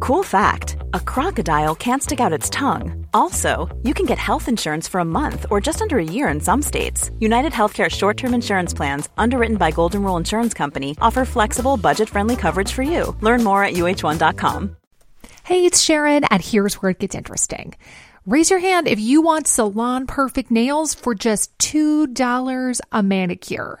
Cool fact, a crocodile can't stick out its tongue. Also, you can get health insurance for a month or just under a year in some states. United Healthcare short-term insurance plans, underwritten by Golden Rule Insurance Company, offer flexible, budget-friendly coverage for you. Learn more at uh1.com. Hey, it's Sharon, and here's where it gets interesting. Raise your hand if you want salon-perfect nails for just $2 a manicure.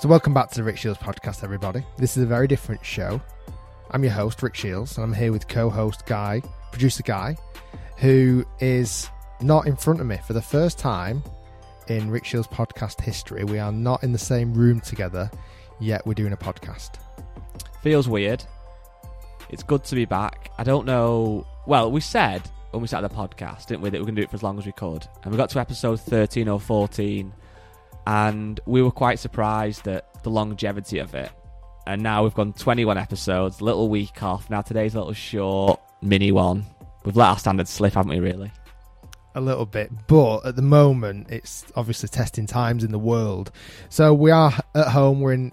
So welcome back to the Rick Shields podcast, everybody. This is a very different show. I'm your host, Rick Shields, and I'm here with co-host Guy, producer Guy, who is not in front of me. For the first time in Rick Shields podcast history, we are not in the same room together, yet we're doing a podcast. Feels weird. It's good to be back. I don't know. Well, we said when we started the podcast, didn't we, that we can do it for as long as we could. And we got to episode 13 or 14. And we were quite surprised at the longevity of it. And now we've gone 21 episodes, little week off. Now today's a little short, mini one. We've let our standards slip, haven't we, really? A little bit. But at the moment, it's obviously testing times in the world. So we are at home. We're in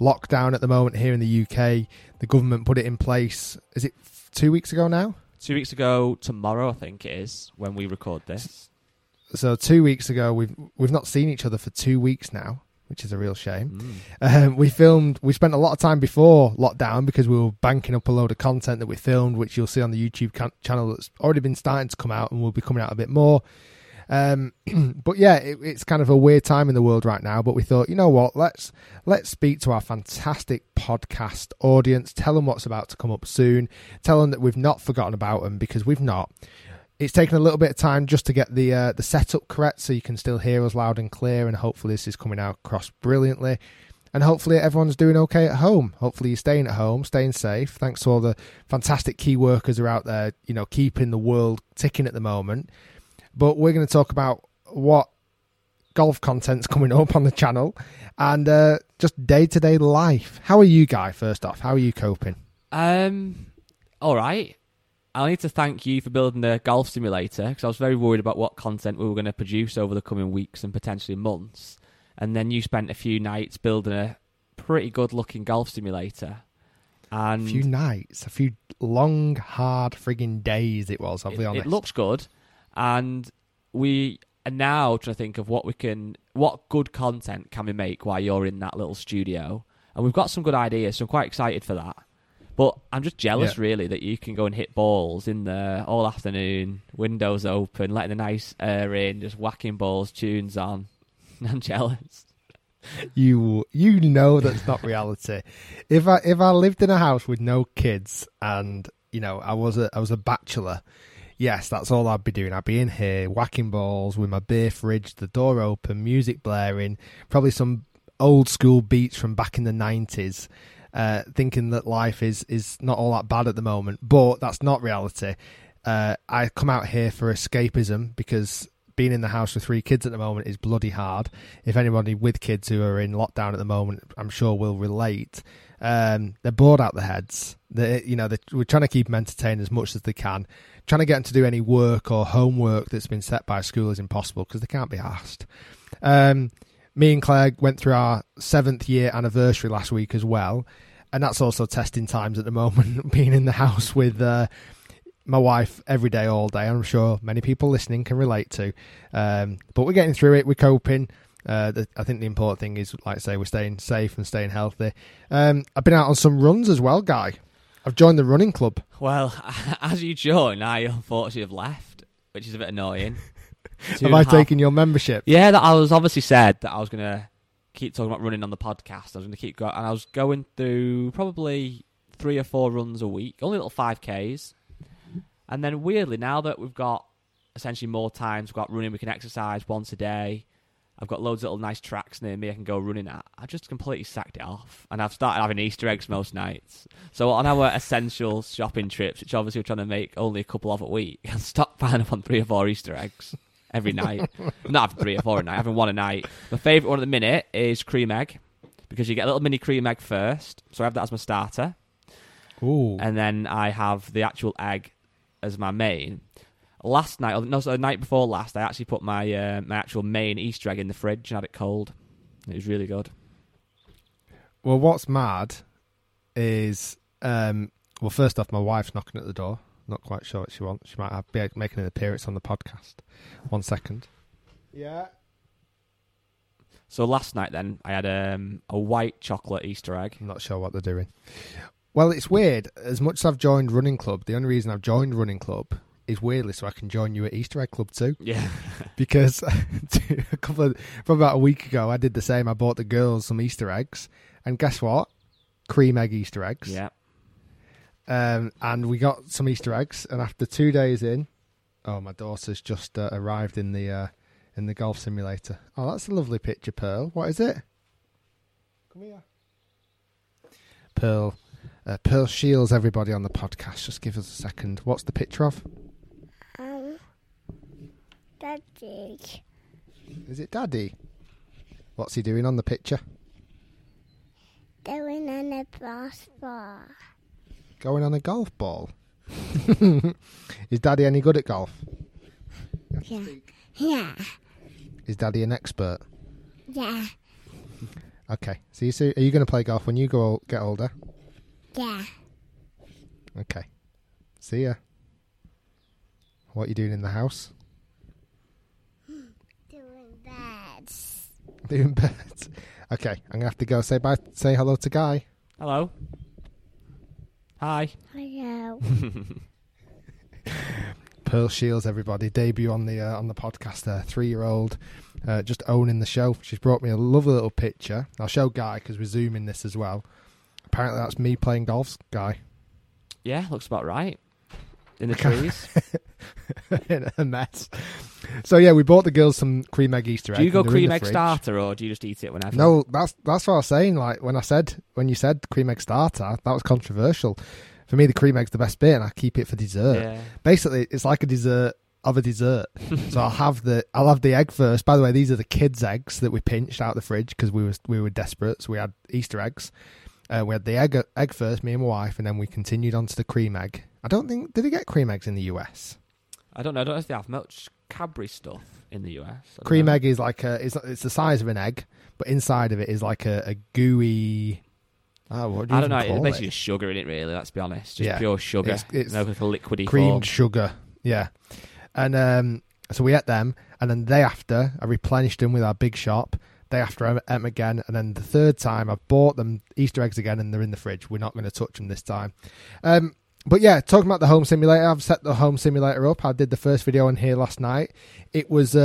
lockdown at the moment here in the UK. The government put it in place, is it 2 weeks ago now? 2 weeks ago tomorrow, I think it is, when we record this. So 2 weeks ago, we've not seen each other for 2 weeks now, which is a real shame. We spent a lot of time before lockdown because we were banking up a load of content that we filmed, which you'll see on the YouTube channel that's already been starting to come out and will be coming out a bit more. But yeah, it's kind of a weird time in the world right now, but we thought, you know what, let's speak to our fantastic podcast audience, tell them what's about to come up soon, tell them that we've not forgotten about them because we've not. It's taken a little bit of time just to get the setup correct so you can still hear us loud and clear, and hopefully this is coming out across brilliantly, and hopefully everyone's doing okay at home. Hopefully you're staying at home, staying safe. Thanks to all the fantastic key workers who are out there, you know, keeping the world ticking at the moment. But we're going to talk about what golf content's coming up on the channel and just day-to-day life. How are you, Guy, first off? How are you coping? All right. I need to thank you for building the golf simulator, because I was very worried about what content we were going to produce over the coming weeks and potentially months. And then you spent a few nights building a pretty good-looking golf simulator. And a few long, hard frigging days it was, I'll be honest. It looks good. And we are now trying to think of what good content can we make while you're in that little studio. And we've got some good ideas, so I'm quite excited for that. But I'm just jealous, really, that you can go and hit balls in there all afternoon, windows open, letting the nice air in, just whacking balls, tunes on. I'm jealous. You know that's not reality. If I lived in a house with no kids and, you know, I was a bachelor, yes, that's all I'd be doing. I'd be in here whacking balls with my beer fridge, the door open, music blaring, probably some old school beats from back in the 90s. Thinking that life is not all that bad at the moment, but that's not reality. I come out here for escapism because being in the house with three kids at the moment is bloody hard. If anybody with kids who are in lockdown at the moment, I'm sure will relate. They're bored out their heads. We're trying to keep them entertained as much as they can. Trying to get them to do any work or homework that's been set by school is impossible because they can't be asked. Me and Claire went through our 7th year anniversary last week as well. And that's also testing times at the moment, being in the house with my wife every day, all day. I'm sure many people listening can relate to. But we're getting through it. We're coping. I think the important thing is, like I say, we're staying safe and staying healthy. I've been out on some runs as well, Guy. I've joined the running club. Well, as you join, I unfortunately have left, which is a bit annoying. Have I taken your membership? Yeah, I was obviously said that I was going to keep talking about running on the podcast. I was going to keep going. And I was going through probably 3 or 4 runs a week, only little 5Ks. And then weirdly, now that we've got essentially more times, we've got running, we can exercise once a day. I've got loads of little nice tracks near me I can go running at. I've just completely sacked it off. And I've started having Easter eggs most nights. So on our essential shopping trips, which obviously we're trying to make only a couple of a week, I'm stockpiling up on 3 or 4 Easter eggs. Every night. I'm not having 3 or 4 a night, I'm having 1 a night. My favourite one at the minute is cream egg, because you get a little mini cream egg first. So I have that as my starter. Ooh. And then I have the actual egg as my main. Last night, the night before last, I actually put my my actual main Easter egg in the fridge and had it cold. It was really good. Well, what's mad is, well, first off, my wife's knocking at the door. Not quite sure what she wants. She might be making an appearance on the podcast. 1 second. Yeah. So last night then, I had a white chocolate Easter egg. I'm not sure what they're doing. Well, it's weird. As much as I've joined Running Club, the only reason I've joined Running Club is weirdly so I can join you at Easter egg club too. Yeah. Because from about a week ago, I did the same. I bought the girls some Easter eggs. And guess what? Cream egg Easter eggs. Yeah. And we got some Easter eggs, and after 2 days in, oh, my daughter's just arrived in the golf simulator. Oh, that's a lovely picture, Pearl. What is it? Come here, Pearl. Pearl Shields, everybody on the podcast. Just give us a second. What's the picture of? Daddy. Is it Daddy? What's he doing on the picture? Doing on a basketball. Going on a golf ball. Is Daddy any good at golf? Yeah. Yeah. Is Daddy an expert? Yeah. Okay. So are you going to play golf when you get older? Yeah. Okay. See ya. What are you doing in the house? Doing beds. Okay. I'm going to have to go say bye. Say hello to Guy. Hello. Hi. Hello. Pearl Shields, everybody, debut on the podcast there. 3-year-old, just owning the show. She's brought me a lovely little picture. I'll show Guy because we're zooming this as well. Apparently, that's me playing golf, Guy. Yeah, looks about right. In the trees. In a mess. So yeah, we bought the girls some cream egg Easter egg. Do you go cream egg starter or do you just eat it whenever? No, that's what I was saying. Like when you said cream egg starter, that was controversial. For me, the cream egg's the best bit, and I keep it for dessert. Yeah. Basically, it's like a dessert of a dessert. So I'll have the egg first. By the way, these are the kids' eggs that we pinched out of the fridge because we were desperate. So we had Easter eggs. We had the egg first, me and my wife, and then we continued on to the cream egg. I don't think... Did they get cream eggs in the US? I don't know. I don't know if they have much Cadbury stuff in the US. Cream egg is like a... It's the size of an egg, but inside of it is like a gooey... Oh, what do you I don't know. It's basically just sugar in it, really. Let's be honest. Just pure sugar. It's like a liquidy creamed form. Sugar. Yeah. And so we ate them. And then the day after, I replenished them with our big shop. Day after, I ate them again. And then the third time, I bought them Easter eggs again, and they're in the fridge. We're not going to touch them this time. But yeah, talking about the home simulator, I've set the home simulator up. I did the first video on here last night. It was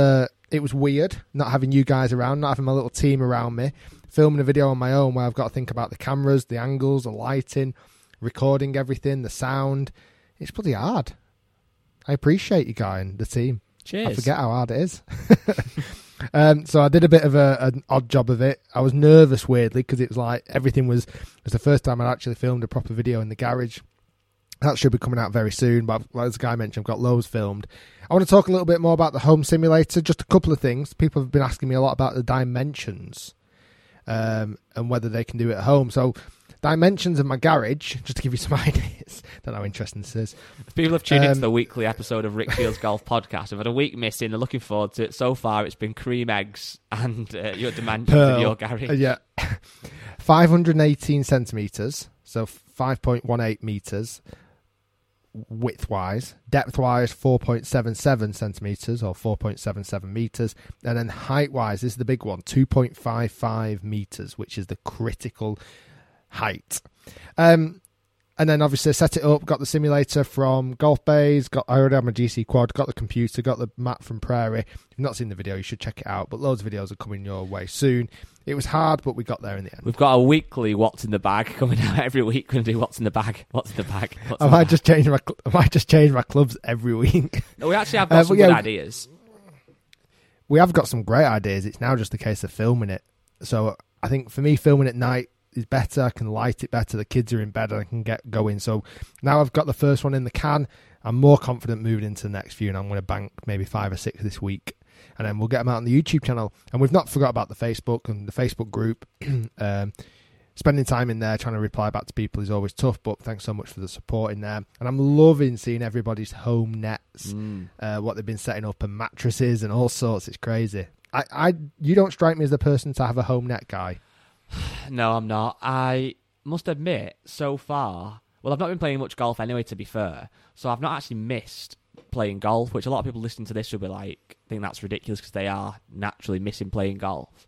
weird not having you guys around, not having my little team around me. Filming a video on my own where I've got to think about the cameras, the angles, the lighting, recording everything, the sound. It's bloody hard. I appreciate you, Guy, and the team. Cheers. I forget how hard it is. So I did a bit of an odd job of it. I was nervous, weirdly, because it was like everything was... It was the first time I'd actually filmed a proper video in the garage. That should be coming out very soon, but as the guy mentioned, I've got loads filmed. I want to talk a little bit more about the home simulator, just a couple of things. People have been asking me a lot about the dimensions and whether they can do it at home. So dimensions of my garage, just to give you some ideas. Don't know how interesting this is. People have tuned into the weekly episode of Rick Field's Golf Podcast. I've had a week missing. They're looking forward to it. So far, it's been cream eggs and your dimensions of your garage. Yeah. 518 centimetres, so 5.18 metres width-wise. Depth-wise, 4.77 centimetres or 4.77 metres. And then height-wise, this is the big one, 2.55 metres, which is the critical height. And then obviously I set it up, got the simulator from Golf Bays, I already had my GC Quad, got the computer, got the map from Prairie. If you've not seen the video, you should check it out, but loads of videos are coming your way soon. It was hard, but we got there in the end. We've got a weekly What's in the Bag coming out every week. We're going to do What's in the Bag, What's in the Bag. I might just change my clubs every week. No, we actually have got some good ideas. We have got some great ideas. It's now just a case of filming it. So I think for me, filming at night is better. I can light it better. The kids are in bed and I can get going. So now I've got the first one in the can. I'm more confident moving into the next few, and I'm going to bank maybe 5 or 6 this week, and then we'll get them out on the YouTube channel. And we've not forgot about the Facebook and the Facebook group. Spending time in there trying to reply back to people is always tough, but thanks so much for the support in there. And I'm loving seeing everybody's home nets, what they've been setting up, and mattresses and all sorts. It's crazy. You don't strike me as the person to have a home net, Guy. No, I'm not. I must admit, so far... Well, I've not been playing much golf anyway, to be fair. So I've not actually missed playing golf, which a lot of people listening to this will be like, think that's ridiculous because they are naturally missing playing golf.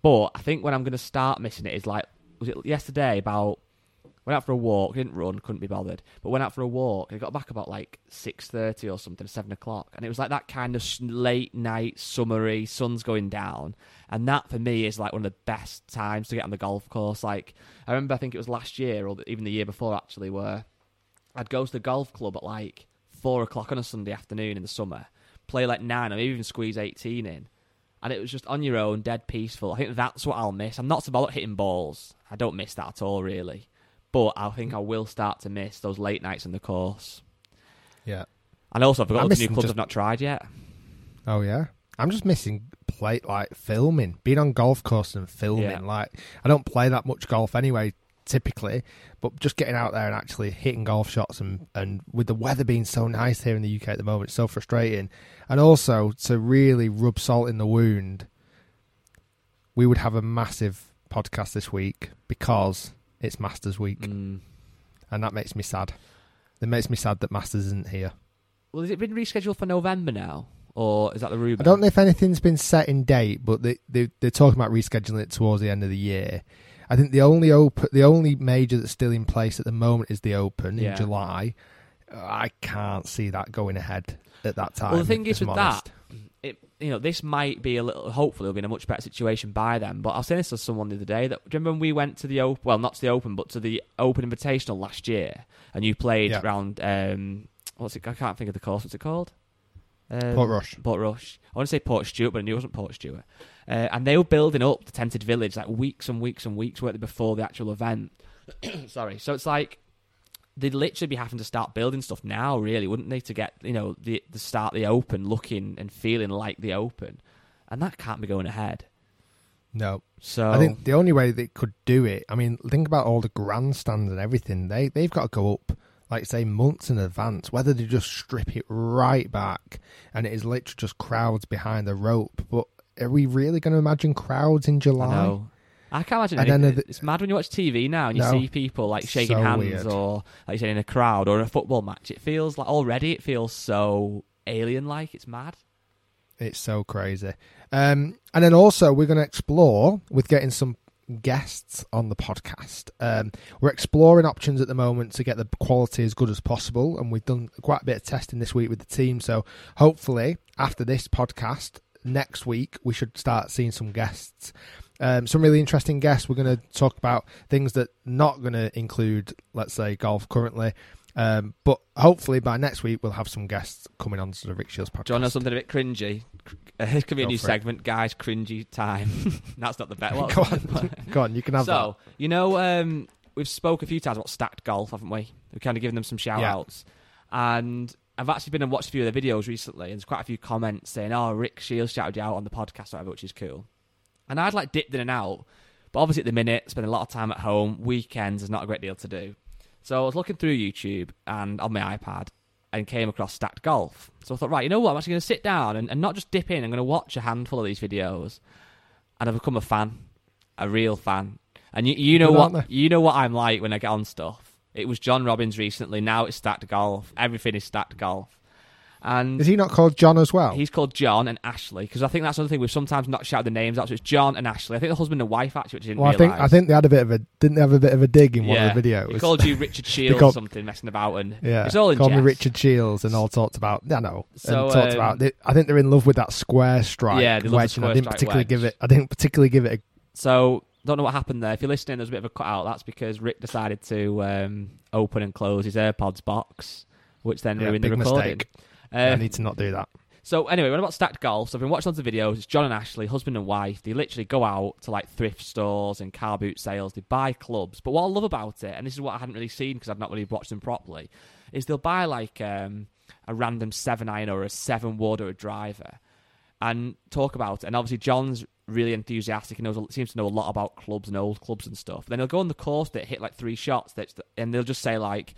But I think when I'm going to start missing it is like... Was it yesterday about... Went out for a walk, didn't run, couldn't be bothered. But went out for a walk and I got back about like 6:30 or something, 7 o'clock. And it was like that kind of late night, summery, sun's going down. And that for me is like one of the best times to get on the golf course. Like I remember, I think it was last year or even the year before actually, where I'd go to the golf club at like 4 o'clock on a Sunday afternoon in the summer, play like 9 or maybe even squeeze 18 in. And it was just on your own, dead peaceful. I think that's what I'll miss. I'm not so bad at hitting balls. I don't miss that at all, really. But I think I will start to miss those late nights in the course. Yeah. And also, I've got the new clubs I've not tried yet. Oh, yeah? I'm just missing filming. Being on golf course and filming. Yeah. I don't play that much golf anyway, typically. But just getting out there and actually hitting golf shots and with the weather being so nice here in the UK at the moment, it's so frustrating. And also, to really rub salt in the wound, we would have a massive podcast this week because... It's Masters week, and that makes me sad. It makes me sad that Masters isn't here. Well, has it been rescheduled for November now, or is that the rumour? I don't know if anything's been set in date, but they're talking about rescheduling it towards the end of the year. I think the only major that's still in place at the moment is the Open in July. I can't see that going ahead at that time. Well, the thing is with that, this might be hopefully we'll be in a much better situation by then. But I was saying this to someone the other day, that remember when we went to the Open, well, not to the Open, but to the Open Invitational last year, and you played around, what's it, I can't think of the course, what's it called? Portrush. I want to say Port Stewart, but I knew it wasn't Port Stewart. And they were building up the Tented Village, like weeks and weeks and weeks, weren't they, before the actual event? Sorry. So it's like, they'd literally be having to start building stuff now, really, wouldn't they, to get, the start the Open looking and feeling like the Open. And that can't be going ahead. No. So I think the only way they could do it, I mean, think about all the grandstands and everything. They've got to go up, like, say, months in advance, whether they just strip it right back and it is literally just crowds behind the rope. But are we really going to imagine crowds in July? No. I can't imagine anything. And then it's mad when you watch TV now and you see people like shaking hands weird. Or, like you said, in a crowd or in a football match. It feels like already it feels so alien-like. It's mad. It's so crazy. And then also we're going to explore with getting some guests on the podcast. We're exploring options at the moment to get the quality as good as possible. And we've done quite a bit of testing this week with the team. So hopefully after this podcast, next week, we should start seeing some guests. Some really interesting guests. We're going to talk about things that not going to include, let's say, golf currently. But hopefully by next week, we'll have some guests coming on to the Rick Shields podcast. Do you want to know something a bit cringy? It could be a new segment, Guys, Cringy Time. That's not the better one. Go on, you can have that. So, you know, we've spoke a few times about Stacked Golf, haven't we? We've kind of given them some shout-outs. Yeah. And I've actually been and watched a few of their videos recently, and there's quite a few comments saying, oh, Rick Shields shouted you out on the podcast or whatever, which is cool. And I'd like dipped in and out, but obviously at the minute, spending a lot of time at home, weekends, there's not a great deal to do. So I was looking through YouTube and on my iPad and came across Stacked Golf. So I thought, right, you know what? I'm actually going to sit down and not just dip in. I'm going to watch a handful of these videos. And I've become a fan, a real fan. And you know what I'm like when I get on stuff. It was John Robbins recently. Now it's Stacked Golf. Everything is Stacked Golf. And is he not called John as well? He's called John and Ashley, because I think that's another thing we've sometimes not shouted the names out. So it's John and Ashley. I think the husband and wife actually, which I didn't realise. I think they had a bit of a dig in one of the videos. He called you Richard Shields or something, messing about, and it's all in jest. Called me Richard Shields and all talked about. I know. So, and talked about. I think they're in love with that Square Strike. Yeah, they love wedge, the Square Strike. I didn't particularly give it. So don't know what happened there. If you're listening, there's a bit of a cut out. That's because Rick decided to open and close his AirPods box, which then ruined the recording. Mistake. I need to not do that. So anyway, what about Stacked Golf? So I've been watching lots of videos. It's John and Ashley, husband and wife. They literally go out to like thrift stores and car boot sales. They buy clubs. But what I love about it, and this is what I hadn't really seen because I've not really watched them properly, is they'll buy like a random 7-iron or a 7-wood or a driver and talk about it. And obviously John's really enthusiastic and seems to know a lot about clubs and old clubs and stuff. Then he'll go on the course that hit like 3 shots and they'll just say like,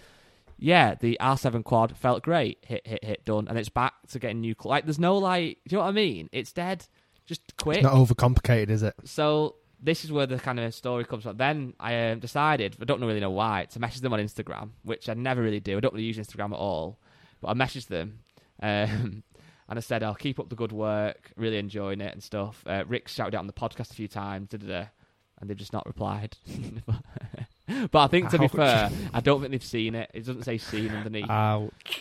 yeah, the R7 quad felt great. Hit, done. And it's back to getting new... Like, there's no, like... Do you know what I mean? It's dead. Just quick. It's not overcomplicated, is it? So this is where the kind of story comes from. Then I decided, I don't really know why, to message them on Instagram, which I never really do. I don't really use Instagram at all. But I messaged them. And I said, I'll keep up the good work. Really enjoying it and stuff. Rick shouted out on the podcast a few times. And they've just not replied. But I think, to be fair, I don't think they've seen it. It doesn't say seen underneath.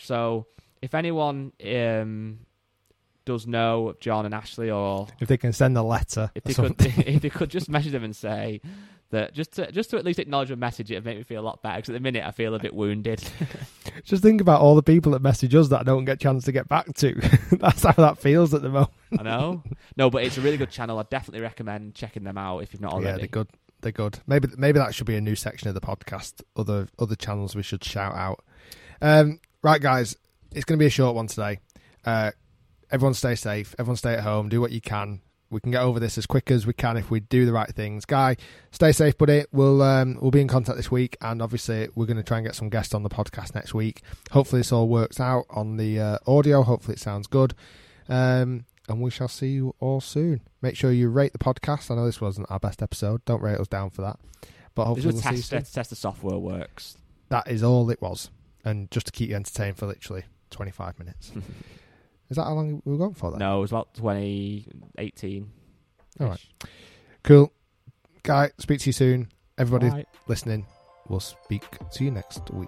So if anyone does know of John and Ashley, or if they can send a letter, if they could just message them and say that, just to at least acknowledge a message, it'd make me feel a lot better. Because at the minute, I feel a bit wounded. Just think about all the people that message us that I don't get a chance to get back to. That's how that feels at the moment. I know. No, but it's a really good channel. I definitely recommend checking them out if you've not already. Yeah, they're good. They're good. Maybe that should be a new section of the podcast. Other channels we should shout out. Right, guys, it's going to be a short one today. Everyone stay safe. Everyone stay at home. Do what you can. We can get over this as quick as we can if we do the right things. Guy, stay safe, buddy. We'll be in contact this week, and obviously we're going to try and get some guests on the podcast next week. Hopefully this all works out on the audio. Hopefully it sounds good. And we shall see you all soon. Make sure you rate the podcast. I know this wasn't our best episode. Don't rate us down for that. But hopefully we'll see you soon. Let's test the software works. That is all it was. And just to keep you entertained for literally 25 minutes. Is that how long we were going for then? No, it was about 2018. All right. Cool. Guy, speak to you soon. Everybody listening, we'll speak to you next week.